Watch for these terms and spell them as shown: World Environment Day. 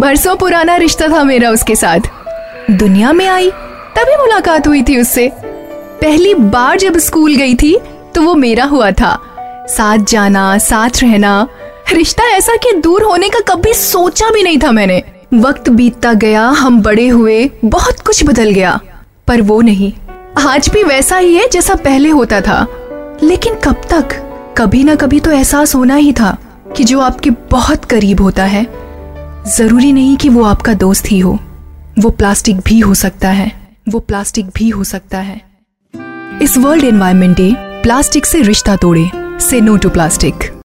बरसों पुराना रिश्ता था मेरा उसके साथ। दुनिया में आई तभी मुलाकात हुई थी उससे। पहली बार जब स्कूल गई थी तो वो मेरा हुआ था। साथ जाना, साथ रहना, रिश्ता ऐसा कि दूर होने का कभी सोचा भी नहीं था मैंने। वक्त बीतता गया, हम बड़े हुए, बहुत कुछ बदल गया, पर वो नहीं। आज भी वैसा ही है जैसा पहले होता था, लेकिन कब तक? कभी ना कभी तो एहसास होना ही था कि जो आपके बहुत करीब होता है, जरूरी नहीं कि वो आपका दोस्त ही हो, वो प्लास्टिक भी हो सकता है, वो प्लास्टिक भी हो सकता है। इस वर्ल्ड एनवायरनमेंट डे प्लास्टिक से रिश्ता तोड़े, से नो टू प्लास्टिक।